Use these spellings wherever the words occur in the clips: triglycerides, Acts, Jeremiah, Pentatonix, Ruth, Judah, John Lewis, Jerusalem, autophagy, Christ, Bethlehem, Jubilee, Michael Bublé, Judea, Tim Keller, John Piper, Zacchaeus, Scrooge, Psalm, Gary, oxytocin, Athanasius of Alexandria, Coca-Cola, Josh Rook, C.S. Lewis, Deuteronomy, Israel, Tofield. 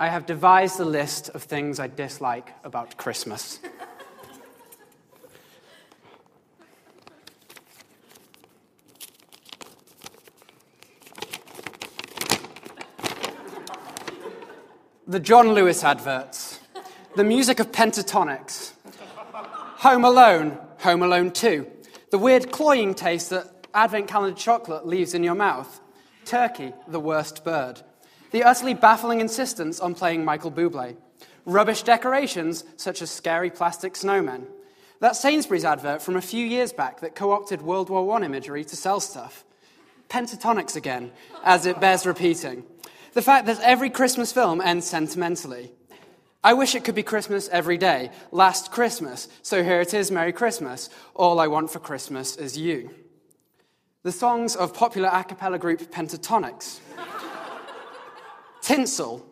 I have devised a list of things I dislike about Christmas. The John Lewis adverts, the music of Pentatonix, Home Alone 2, the weird cloying taste that Advent calendar chocolate leaves in your mouth, Turkey, the worst bird, the utterly baffling insistence on playing Michael Bublé, rubbish decorations such as scary plastic snowmen, that Sainsbury's advert from a few years back that co-opted World War I imagery to sell stuff, Pentatonix again, as it bears repeating, the fact that every Christmas film ends sentimentally. I wish it could be Christmas every day, last Christmas, so here it is, Merry Christmas, all I want for Christmas is you. The songs of popular a cappella group Pentatonix. Tinsel,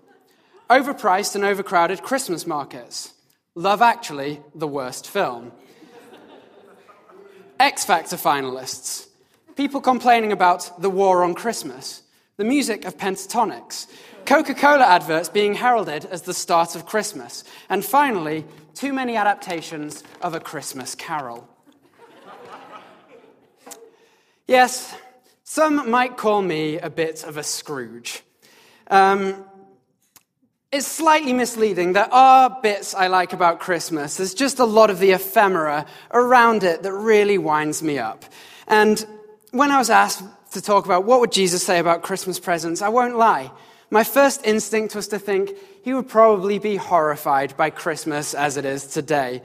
overpriced and overcrowded Christmas markets. Love Actually, the worst film. X Factor finalists, people complaining about the war on Christmas, the music of Pentatonix, Coca-Cola adverts being heralded as the start of Christmas, and finally, too many adaptations of A Christmas Carol. Yes, some might call me a bit of a Scrooge. It's slightly misleading. There are bits I like about Christmas. There's just a lot of the ephemera around it that really winds me up. And when I was asked to talk about what would Jesus say about Christmas presents, I won't lie. My first instinct was to think he would probably be horrified by Christmas as it is today.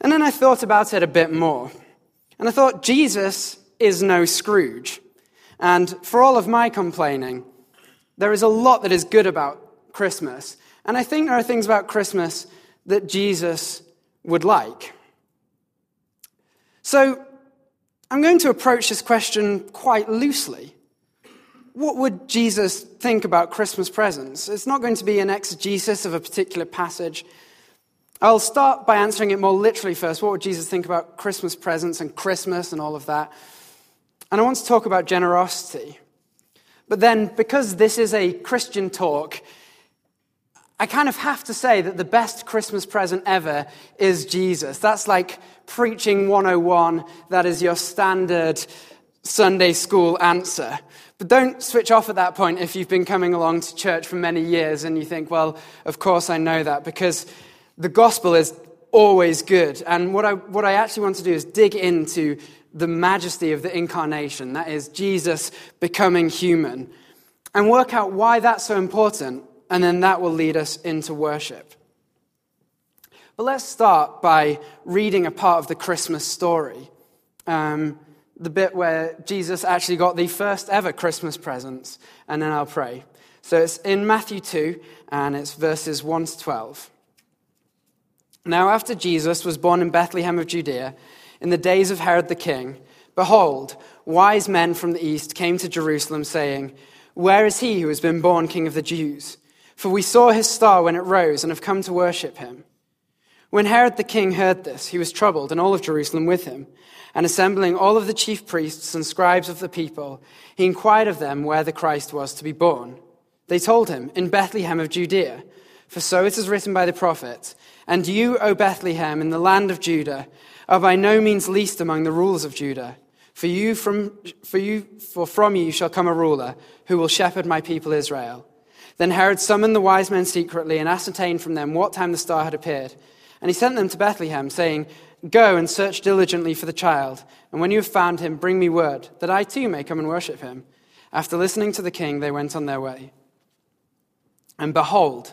And then I thought about it a bit more. And I thought, Jesus is no Scrooge. And for all of my complaining, there is a lot that is good about Christmas. And I think there are things about Christmas that Jesus would like. So I'm going to approach this question quite loosely. What would Jesus think about Christmas presents? It's not going to be an exegesis of a particular passage. I'll start by answering it more literally first. What would Jesus think about Christmas presents and Christmas and all of that? And I want to talk about generosity. But then, because this is a Christian talk, I kind of have to say that the best Christmas present ever is Jesus. That's like preaching 101. That is your standard Sunday school answer. But don't switch off at that point if you've been coming along to church for many years and you think, well, of course I know that, because the gospel is always good. And what I actually want to do is dig into the majesty of the incarnation, that is Jesus becoming human, and work out why that's so important, and then that will lead us into worship. But let's start by reading a part of the Christmas story. The bit where Jesus actually got the first ever Christmas presents, and then I'll pray. So it's in Matthew 2, and it's verses 1 to 12. Now after Jesus was born in Bethlehem of Judea, in the days of Herod the king, behold, wise men from the east came to Jerusalem, saying, "Where is he who has been born King of the Jews? For we saw his star when it rose and have come to worship him." When Herod the king heard this, he was troubled, and all of Jerusalem with him. And assembling all of the chief priests and scribes of the people, he inquired of them where the Christ was to be born. They told him, "In Bethlehem of Judea, for so it is written by the prophet, and you, O Bethlehem, in the land of Judah, are by no means least among the rulers of Judah, for from you shall come a ruler who will shepherd my people Israel." Then Herod summoned the wise men secretly and ascertained from them what time the star had appeared. And he sent them to Bethlehem, saying, "Go and search diligently for the child, and when you have found him, bring me word, that I too may come and worship him." After listening to the king, they went on their way. And behold,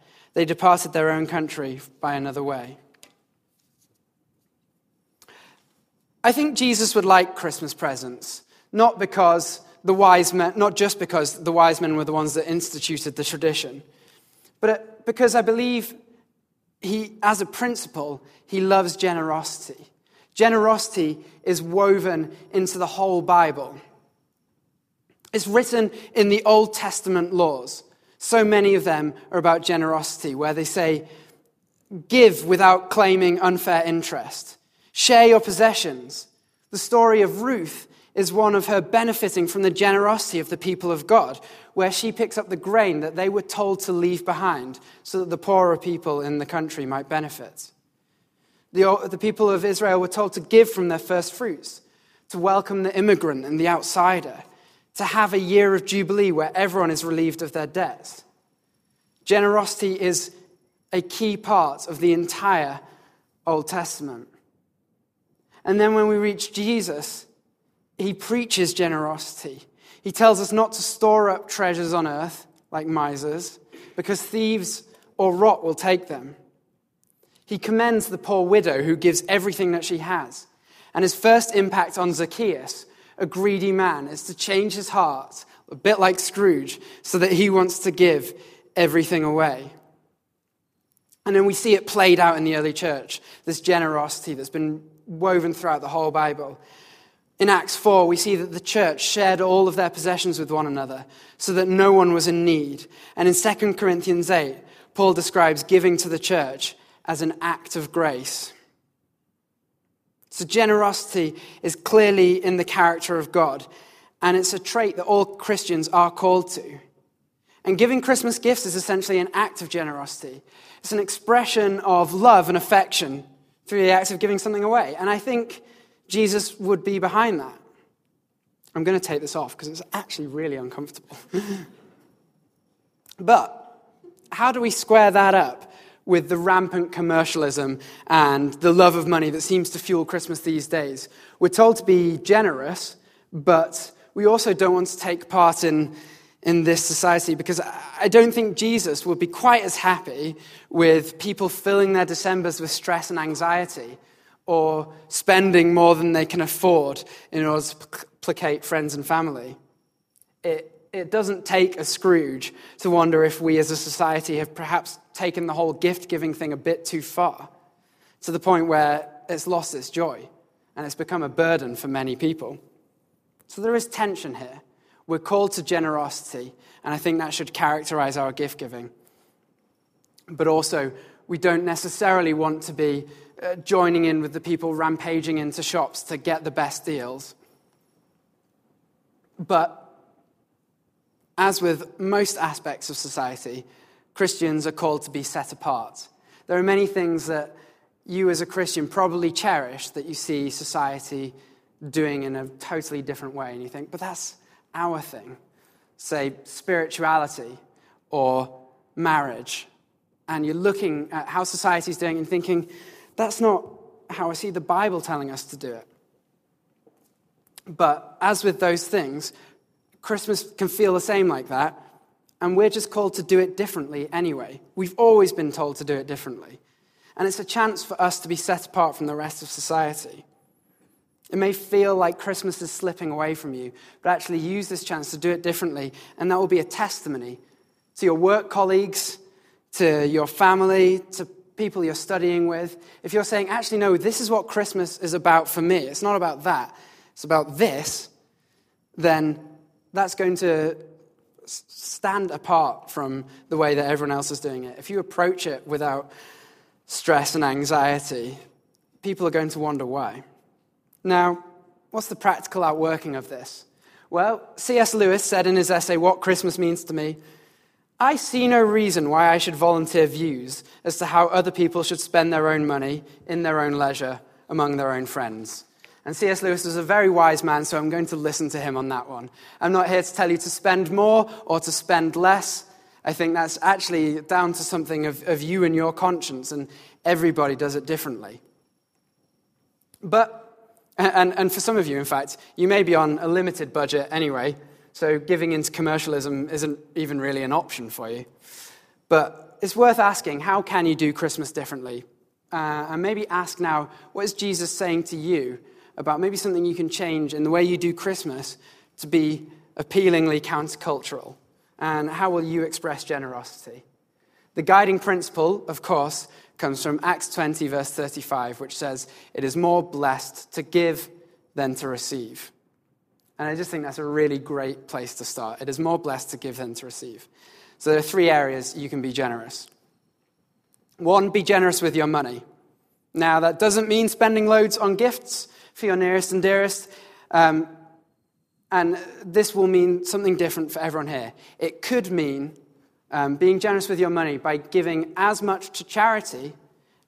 they departed their own country by another way. I think Jesus would like Christmas presents, not just because the wise men were the ones that instituted the tradition, but because I believe he, as a principle, he loves generosity. Generosity is woven into the whole Bible. It's written in the Old Testament laws. So many of them are about generosity, where they say, give without claiming unfair interest. Share your possessions. The story of Ruth is one of her benefiting from the generosity of the people of God, where she picks up the grain that they were told to leave behind so that the poorer people in the country might benefit. The people of Israel were told to give from their first fruits, to welcome the immigrant and the outsider, to have a year of Jubilee where everyone is relieved of their debts. Generosity is a key part of the entire Old Testament. And then when we reach Jesus, he preaches generosity. He tells us not to store up treasures on earth like misers, because thieves or rot will take them. He commends the poor widow who gives everything that she has. And his first impact on Zacchaeus, a greedy man, is to change his heart, a bit like Scrooge, so that he wants to give everything away. And then we see it played out in the early church, this generosity that's been woven throughout the whole Bible. In Acts 4, we see that the church shared all of their possessions with one another so that no one was in need. And in 2 Corinthians 8, Paul describes giving to the church as an act of grace. So generosity is clearly in the character of God, and it's a trait that all Christians are called to. And giving Christmas gifts is essentially an act of generosity. It's an expression of love and affection through the act of giving something away. And I think Jesus would be behind that. I'm going to take this off because it's actually really uncomfortable. But how do we square that up with the rampant commercialism and the love of money that seems to fuel Christmas these days? We're told to be generous, but we also don't want to take part in this society, because I don't think Jesus would be quite as happy with people filling their Decembers with stress and anxiety, or spending more than they can afford in order to placate friends and family. It doesn't take a Scrooge to wonder if we as a society have perhaps taken the whole gift-giving thing a bit too far, to the point where it's lost its joy and it's become a burden for many people. So there is tension here. We're called to generosity, and I think that should characterize our gift-giving. But also, we don't necessarily want to be joining in with the people rampaging into shops to get the best deals. But as with most aspects of society, Christians are called to be set apart. There are many things that you as a Christian probably cherish that you see society doing in a totally different way, and you think, but that's our thing. Say, spirituality or marriage. And you're looking at how society's doing and thinking, that's not how I see the Bible telling us to do it. But as with those things, Christmas can feel the same like that, and we're just called to do it differently anyway. We've always been told to do it differently. And it's a chance for us to be set apart from the rest of society. It may feel like Christmas is slipping away from you, but actually use this chance to do it differently, and that will be a testimony to your work colleagues, to your family, to people you're studying with. If you're saying, actually, no, this is what Christmas is about for me, it's not about that, it's about this, then that's going to stand apart from the way that everyone else is doing it. If you approach it without stress and anxiety, people are going to wonder why. Now, what's the practical outworking of this? Well, C.S. Lewis said in his essay, What Christmas Means to Me, I see no reason why I should volunteer views as to how other people should spend their own money in their own leisure among their own friends. And C.S. Lewis was a very wise man, so I'm going to listen to him on that one. I'm not here to tell you to spend more or to spend less. I think that's actually down to something of you and your conscience, and everybody does it differently. But And for some of you, in fact, you may be on a limited budget anyway, so giving into commercialism isn't even really an option for you. But it's worth asking, how can you do Christmas differently? And maybe ask now, what is Jesus saying to you about maybe something you can change in the way you do Christmas to be appealingly countercultural? And how will you express generosity? The guiding principle, of course, comes from Acts 20, verse 35, which says, "It is more blessed to give than to receive." And I just think that's a really great place to start. It is more blessed to give than to receive. So there are three areas you can be generous. One, be generous with your money. Now, that doesn't mean spending loads on gifts for your nearest and dearest. And this will mean something different for everyone here. It could mean being generous with your money by giving as much to charity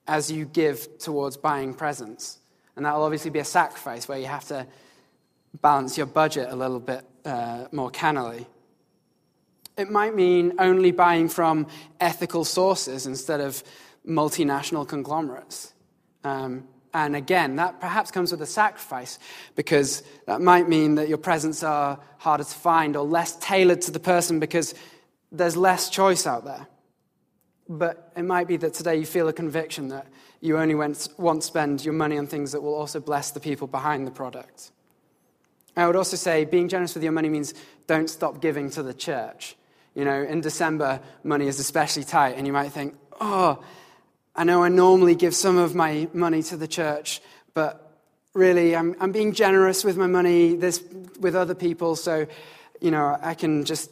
as you give towards buying presents. And that will obviously be a sacrifice where you have to balance your budget a little bit more cannily. It might mean only buying from ethical sources instead of multinational conglomerates. And again, that perhaps comes with a sacrifice, because that might mean that your presents are harder to find or less tailored to the person because there's less choice out there. But it might be that today you feel a conviction that you only want to spend your money on things that will also bless the people behind the product. I would also say being generous with your money means don't stop giving to the church. You know, in December, money is especially tight, and you might think, oh, I know I normally give some of my money to the church, but really I'm being generous with my money with other people, so, you know, I can just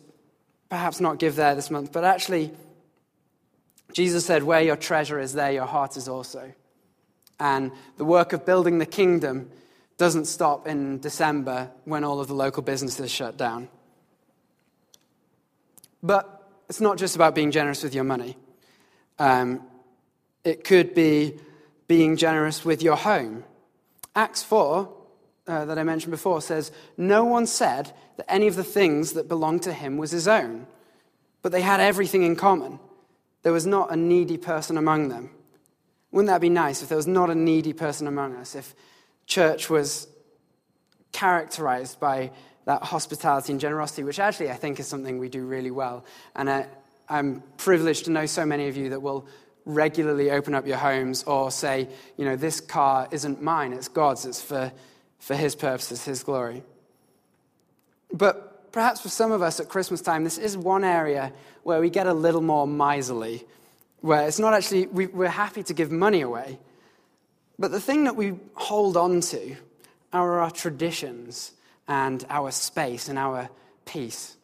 perhaps not give there this month. But actually, Jesus said, where your treasure is, there your heart is also. And the work of building the kingdom doesn't stop in December when all of the local businesses shut down. But it's not just about being generous with your money. It could be being generous with your home. Acts 4, that I mentioned before, says, "No one said that any of the things that belonged to him was his own, but they had everything in common. There was not a needy person among them." Wouldn't that be nice if there was not a needy person among us, if church was characterized by that hospitality and generosity, which actually I think is something we do really well. And I'm privileged to know so many of you that will regularly open up your homes or say, you know, this car isn't mine, it's God's, it's for his purposes, his glory. But perhaps for some of us at Christmas time, this is one area where we get a little more miserly, where it's not actually, we're happy to give money away, but the thing that we hold on to are our traditions and our space and our peace.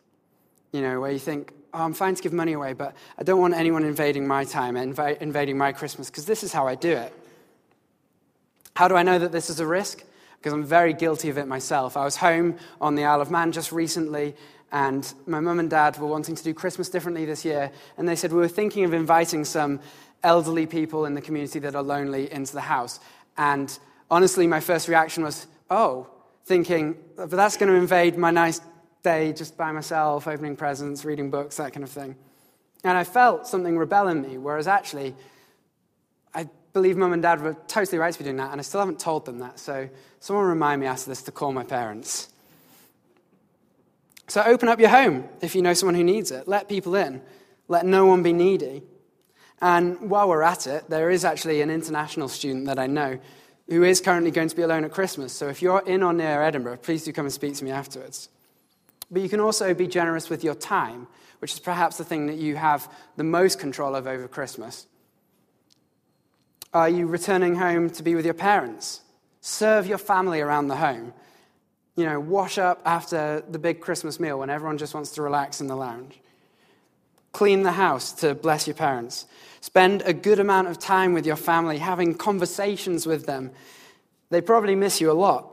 You know, where you think, oh, I'm fine to give money away, but I don't want anyone invading my time and invading my Christmas, because this is how I do it. How do I know that this is a risk? Because I'm very guilty of it myself. I was home on the Isle of Man just recently, and my mum and dad were wanting to do Christmas differently this year, and they said, we were thinking of inviting some elderly people in the community that are lonely into the house. And honestly, my first reaction was, but that's going to invade my nice day just by myself, opening presents, reading books, that kind of thing. And I felt something rebel in me, whereas actually, I believe Mum and Dad were totally right to be doing that, and I still haven't told them that, so someone remind me after this to call my parents. So open up your home if you know someone who needs it. Let people in. Let no one be needy. And while we're at it, there is actually an international student that I know who is currently going to be alone at Christmas. So if you're in or near Edinburgh, please do come and speak to me afterwards. But you can also be generous with your time, which is perhaps the thing that you have the most control of over Christmas. Are you returning home to be with your parents? Serve your family around the home. You know, wash up after the big Christmas meal when everyone just wants to relax in the lounge. Clean the house to bless your parents. Spend a good amount of time with your family, having conversations with them. They probably miss you a lot.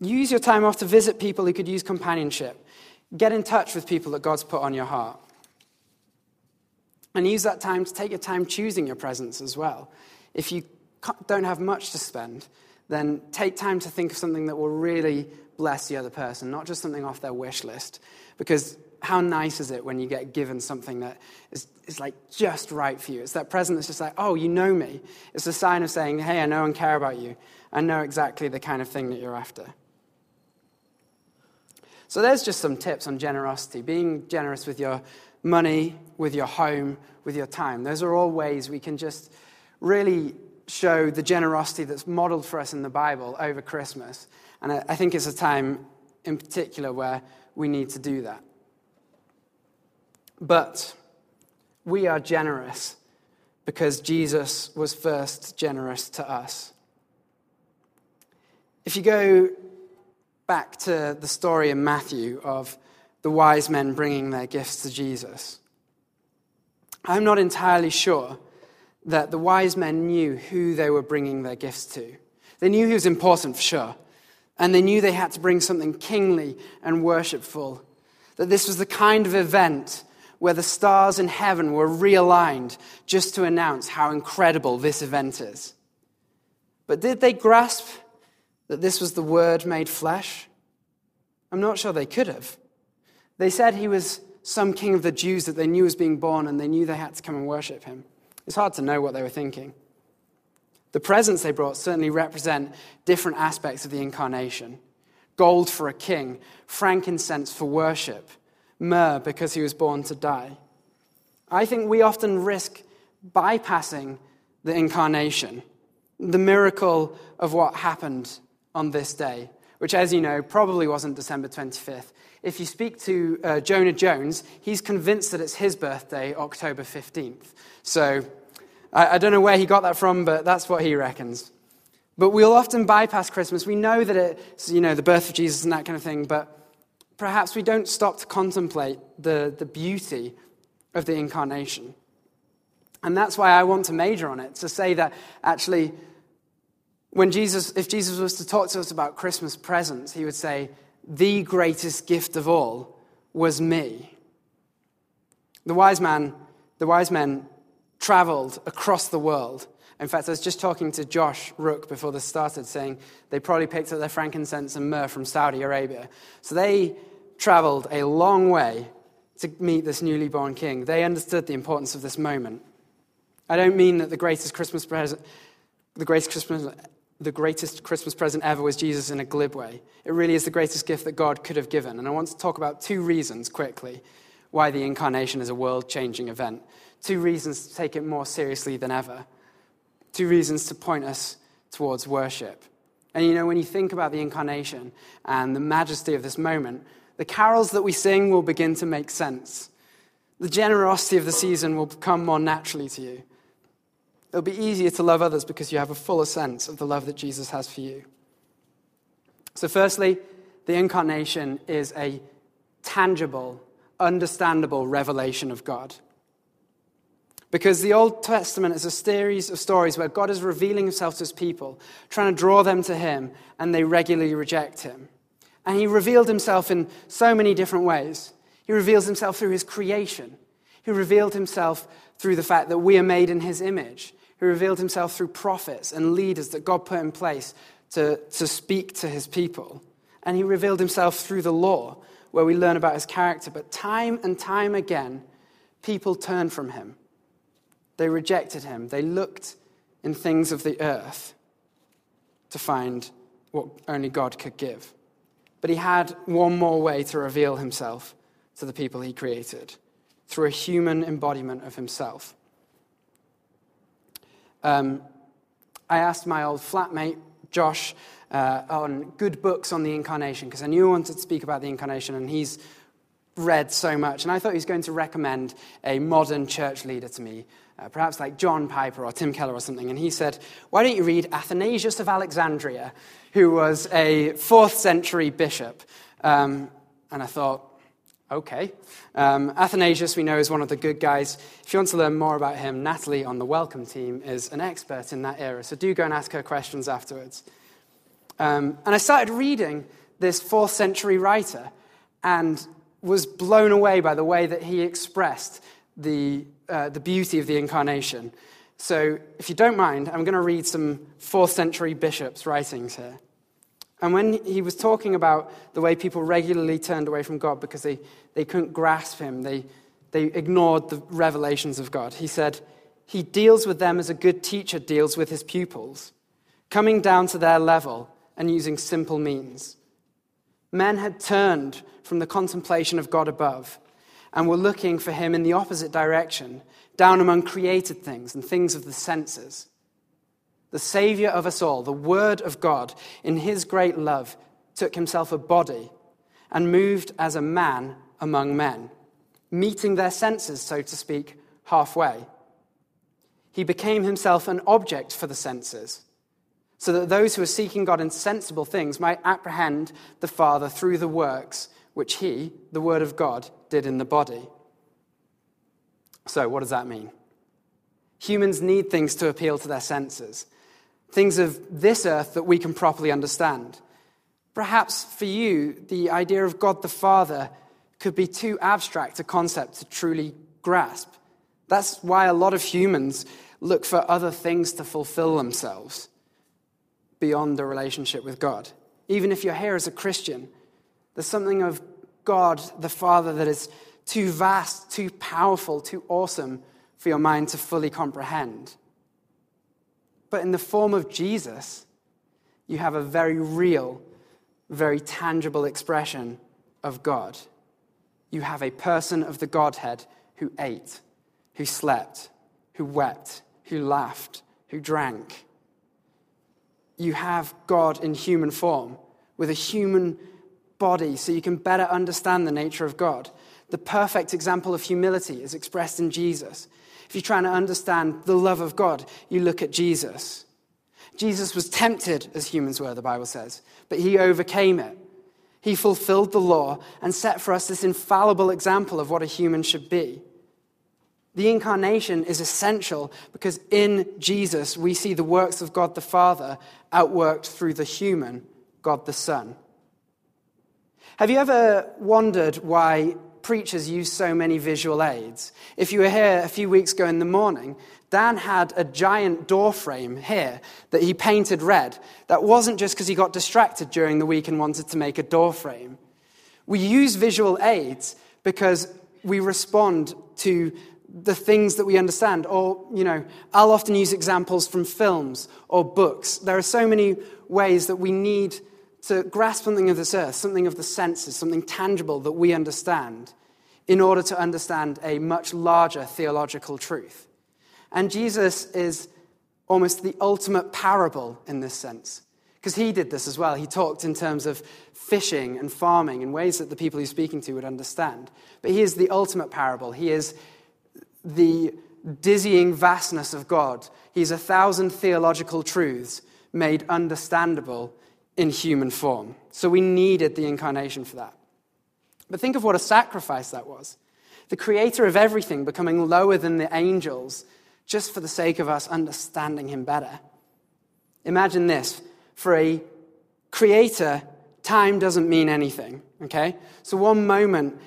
Use your time off to visit people who could use companionship. Get in touch with people that God's put on your heart. And use that time to take your time choosing your presents as well. If you don't have much to spend, then take time to think of something that will really bless the other person, not just something off their wish list. Because how nice is it when you get given something that is like just right for you? It's that present that's just like, oh, you know me. It's a sign of saying, hey, I know and care about you. I know exactly the kind of thing that you're after. So there's just some tips on generosity. Being generous with your money, with your home, with your time. Those are all ways we can just really show the generosity that's modeled for us in the Bible over Christmas. And I think it's a time in particular where we need to do that. But we are generous because Jesus was first generous to us. If you go back to the story in Matthew of the wise men bringing their gifts to Jesus, I'm not entirely sure that the wise men knew who they were bringing their gifts to. They knew he was important for sure, and they knew they had to bring something kingly and worshipful, that this was the kind of event where the stars in heaven were realigned just to announce how incredible this event is. But did they grasp that this was the Word made flesh? I'm not sure they could have. They said he was some king of the Jews that they knew was being born, and they knew they had to come and worship him. It's hard to know what they were thinking. The presents they brought certainly represent different aspects of the incarnation. Gold for a king, frankincense for worship, myrrh because he was born to die. I think we often risk bypassing the incarnation, the miracle of what happened on this day, which, as you know, probably wasn't December 25th. If you speak to Jonah Jones, he's convinced that it's his birthday, October 15th. So I don't know where he got that from, but that's what he reckons. But we'll often bypass Christmas. We know that it's, you know, the birth of Jesus and that kind of thing, but perhaps we don't stop to contemplate the beauty of the incarnation. And that's why I want to major on it, to say that actually, if Jesus was to talk to us about Christmas presents, he would say, the greatest gift of all was me. The wise men traveled across the world. In fact, I was just talking to Josh Rook before this started, saying they probably picked up their frankincense and myrrh from Saudi Arabia. So they traveled a long way to meet this newly born king. They understood the importance of this moment. I don't mean that the greatest Christmas present ever was Jesus in a glib way. It really is the greatest gift that God could have given. And I want to talk about two reasons quickly why the incarnation is a world-changing event. Two reasons to take it more seriously than ever. Two reasons to point us towards worship. And you know, when you think about the incarnation and the majesty of this moment, the carols that we sing will begin to make sense. The generosity of the season will come more naturally to you. It'll be easier to love others because you have a fuller sense of the love that Jesus has for you. So firstly, the incarnation is a tangible, understandable revelation of God. Because the Old Testament is a series of stories where God is revealing himself to his people, trying to draw them to him, and they regularly reject him. And he revealed himself in so many different ways. He reveals himself through his creation. He revealed himself through the fact that we are made in his image. He revealed himself through prophets and leaders that God put in place to speak to his people. And he revealed himself through the law, where we learn about his character. But time and time again, people turned from him. They rejected him. They looked in things of the earth to find what only God could give. But he had one more way to reveal himself to the people he created, through a human embodiment of himself. I asked my old flatmate, Josh, on good books on the incarnation, because I knew I wanted to speak about the incarnation, and he's read so much. And I thought he was going to recommend a modern church leader to me, perhaps like John Piper or Tim Keller or something. And he said, why don't you read Athanasius of Alexandria, who was a 4th century bishop? And I thought, okay. Athanasius, we know, is one of the good guys. If you want to learn more about him, Natalie on the Welcome team is an expert in that era. So do go and ask her questions afterwards. And I started reading this 4th century writer and was blown away by the way that he expressed the beauty of the incarnation. So if you don't mind, I'm going to read some 4th century bishops' writings here. And when he was talking about the way people regularly turned away from God because they couldn't grasp him, they ignored the revelations of God, he said, he deals with them as a good teacher deals with his pupils, coming down to their level and using simple means. Men had turned from the contemplation of God above and were looking for him in the opposite direction, down among created things and things of the senses. The Savior of us all, the Word of God, in his great love, took himself a body and moved as a man among men, meeting their senses, so to speak, halfway. he became himself an object for the senses, so that those who are seeking God in sensible things might apprehend the Father through the works which he, the Word of God, did in the body. So what does that mean? Humans need things to appeal to their senses, things of this earth that we can properly understand. Perhaps for you, the idea of God the Father could be too abstract a concept to truly grasp. That's why a lot of humans look for other things to fulfill themselves beyond the relationship with God. Even if you're here as a Christian, there's something of God the Father that is too vast, too powerful, too awesome for your mind to fully comprehend. But in the form of Jesus, you have a very real, very tangible expression of God. You have a person of the Godhead who ate, who slept, who wept, who laughed, who drank. You have God in human form, with a human body, so you can better understand the nature of God. The perfect example of humility is expressed in Jesus. If you're trying to understand the love of God, you look at Jesus. Jesus was tempted, as humans were, the Bible says, but he overcame it. He fulfilled the law and set for us this infallible example of what a human should be. The incarnation is essential because in Jesus we see the works of God the Father outworked through the human, God the Son. Have you ever wondered why preachers use so many visual aids? If you were here a few weeks ago in the morning, Dan had a giant door frame here that he painted red. That wasn't just because he got distracted during the week and wanted to make a door frame. We use visual aids because we respond to the things that we understand, or, I'll often use examples from films or books. There are so many ways that we need to grasp something of this earth, something of the senses, something tangible that we understand, in order to understand a much larger theological truth. And Jesus is almost the ultimate parable in this sense, because he did this as well. He talked in terms of fishing and farming in ways that the people he's speaking to would understand. But he is the ultimate parable. He is the dizzying vastness of God. He's 1,000 theological truths made understandable in human form. So we needed the incarnation for that. But think of what a sacrifice that was. The creator of everything becoming lower than the angels just for the sake of us understanding him better. Imagine this. For a creator, time doesn't mean anything, okay? So one moment,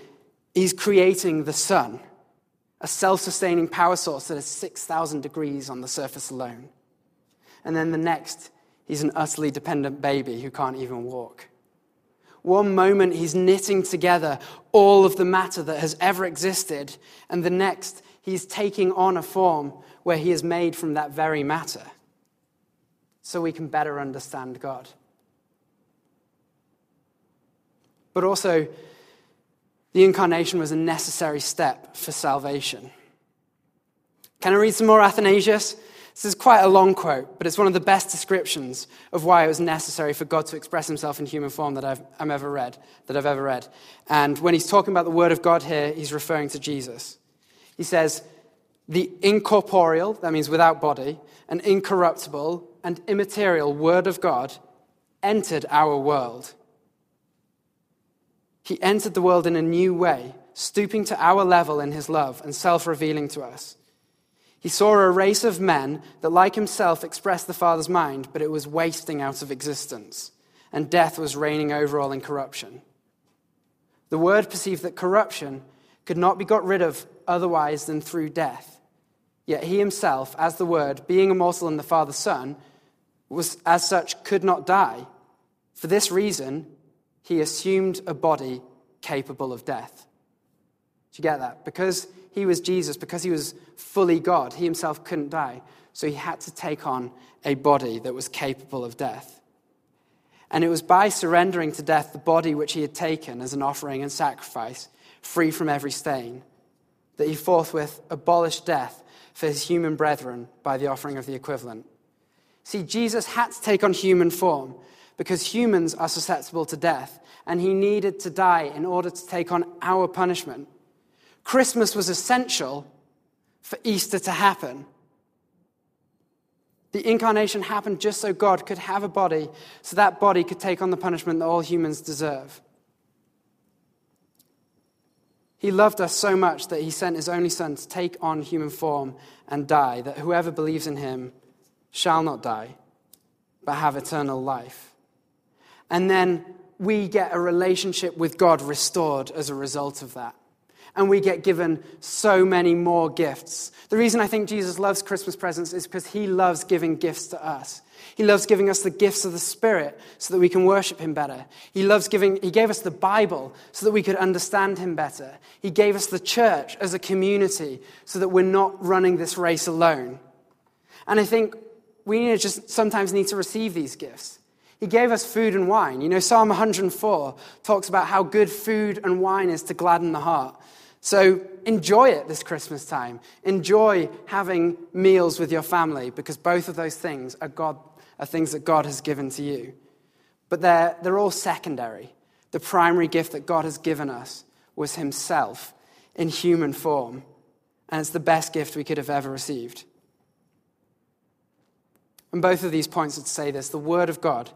he's creating the sun, a self-sustaining power source that is 6,000 degrees on the surface alone. And then the next, he's an utterly dependent baby who can't even walk. One moment he's knitting together all of the matter that has ever existed, and the next he's taking on a form where he is made from that very matter, so we can better understand God. But also, the incarnation was a necessary step for salvation. Can I read some more Athanasius? This is quite a long quote, but it's one of the best descriptions of why it was necessary for God to express himself in human form that I've ever read. And when he's talking about the word of God here, he's referring to Jesus. He says, the incorporeal, that means without body, and incorruptible and immaterial word of God entered our world. He entered the world in a new way, stooping to our level in his love and self-revealing to us. He saw a race of men that, like himself, expressed the Father's mind, but it was wasting out of existence, and death was reigning over all in corruption. The Word perceived that corruption could not be got rid of otherwise than through death. Yet he himself, as the Word, being immortal and the Father's Son, was as such could not die. For this reason, he assumed a body capable of death. Do you get that? Because he was Jesus, because he was fully God, he himself couldn't die. So he had to take on a body that was capable of death. And it was by surrendering to death the body which he had taken as an offering and sacrifice, free from every stain, that he forthwith abolished death for his human brethren by the offering of the equivalent. See, Jesus had to take on human form because humans are susceptible to death, and he needed to die in order to take on our punishment. Christmas was essential for Easter to happen. The incarnation happened just so God could have a body, so that body could take on the punishment that all humans deserve. He loved us so much that he sent his only son to take on human form and die, that whoever believes in him shall not die, but have eternal life. And then we get a relationship with God restored as a result of that. And we get given so many more gifts. The reason I think Jesus loves Christmas presents is because he loves giving gifts to us. He loves giving us the gifts of the Spirit so that we can worship him better. He gave us the Bible so that we could understand him better. He gave us the church as a community so that we're not running this race alone. And I think we sometimes need to receive these gifts. He gave us food and wine. You know, Psalm 104 talks about how good food and wine is to gladden the heart. So enjoy it this Christmas time. Enjoy having meals with your family, because both of those things are things that God has given to you. But they're all secondary. The primary gift that God has given us was himself in human form. And it's the best gift we could have ever received. And both of these points would say this: the Word of God,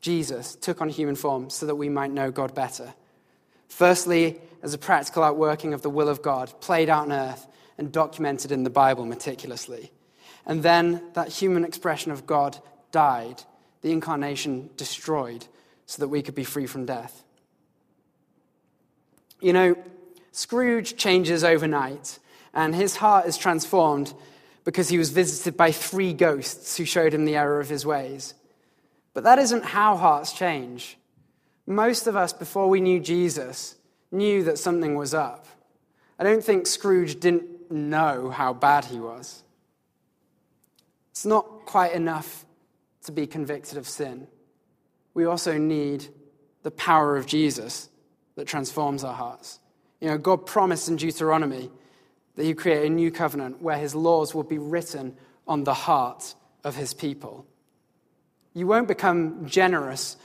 Jesus, took on human form so that we might know God better. Firstly, as a practical outworking of the will of God, played out on earth and documented in the Bible meticulously. And then that human expression of God died, the incarnation destroyed, so that we could be free from death. You know, Scrooge changes overnight, and his heart is transformed because he was visited by three ghosts who showed him the error of his ways. But that isn't how hearts change. Most of us, before we knew Jesus, knew that something was up. I don't think Scrooge didn't know how bad he was. It's not quite enough to be convicted of sin. We also need the power of Jesus that transforms our hearts. You know, God promised in Deuteronomy that he created a new covenant where his laws will be written on the heart of his people. You won't become generous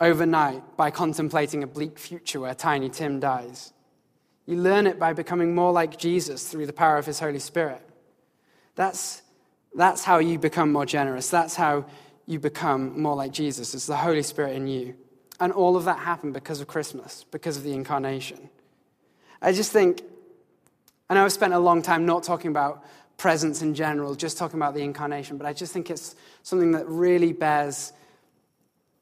overnight by contemplating a bleak future where Tiny Tim dies. You learn it by becoming more like Jesus through the power of his Holy Spirit. That's how you become more generous. That's how you become more like Jesus. It's the Holy Spirit in you. And all of that happened because of Christmas, because of the incarnation. I just think, I know I've spent a long time not talking about presents in general, just talking about the incarnation, but I just think it's something that really bears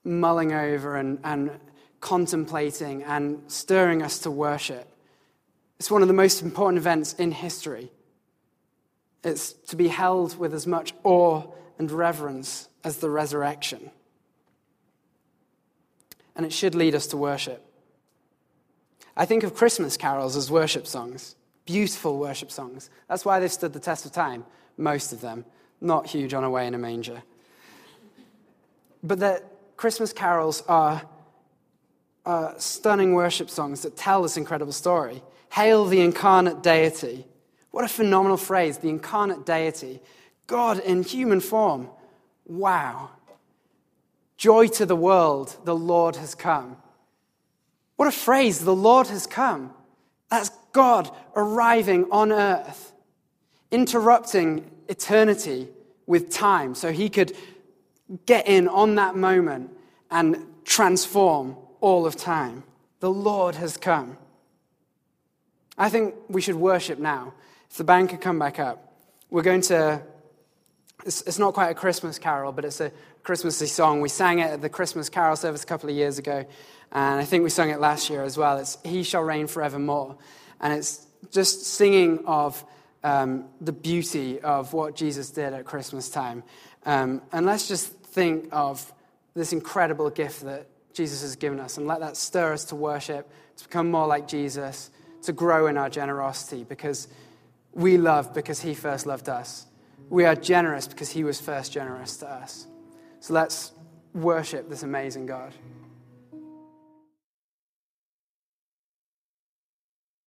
mulling over and contemplating and stirring us to worship. It's one of the most important events in history. It's to be held with as much awe and reverence as the resurrection. And it should lead us to worship. I think of Christmas carols as worship songs. Beautiful worship songs. That's why they've stood the test of time, most of them. Not huge on Away in a Manger. But the Christmas carols are stunning worship songs that tell this incredible story. Hail the incarnate deity. What a phenomenal phrase, the incarnate deity. God in human form. Wow. Joy to the world, the Lord has come. What a phrase, the Lord has come. That's God arriving on earth, interrupting eternity with time so he could get in on that moment and transform all of time. The Lord has come. I think we should worship now. If the band could come back up, we're going to, it's not quite a Christmas carol, but it's a Christmassy song. We sang it at the Christmas carol service a couple of years ago, and I think we sung it last year as well. It's He Shall Reign Forevermore. And it's just singing of the beauty of what Jesus did at Christmas time. And let's just think of this incredible gift that Jesus has given us and let that stir us to worship, to become more like Jesus, to grow in our generosity, because we love because he first loved us. We are generous because he was first generous to us. So let's worship this amazing God.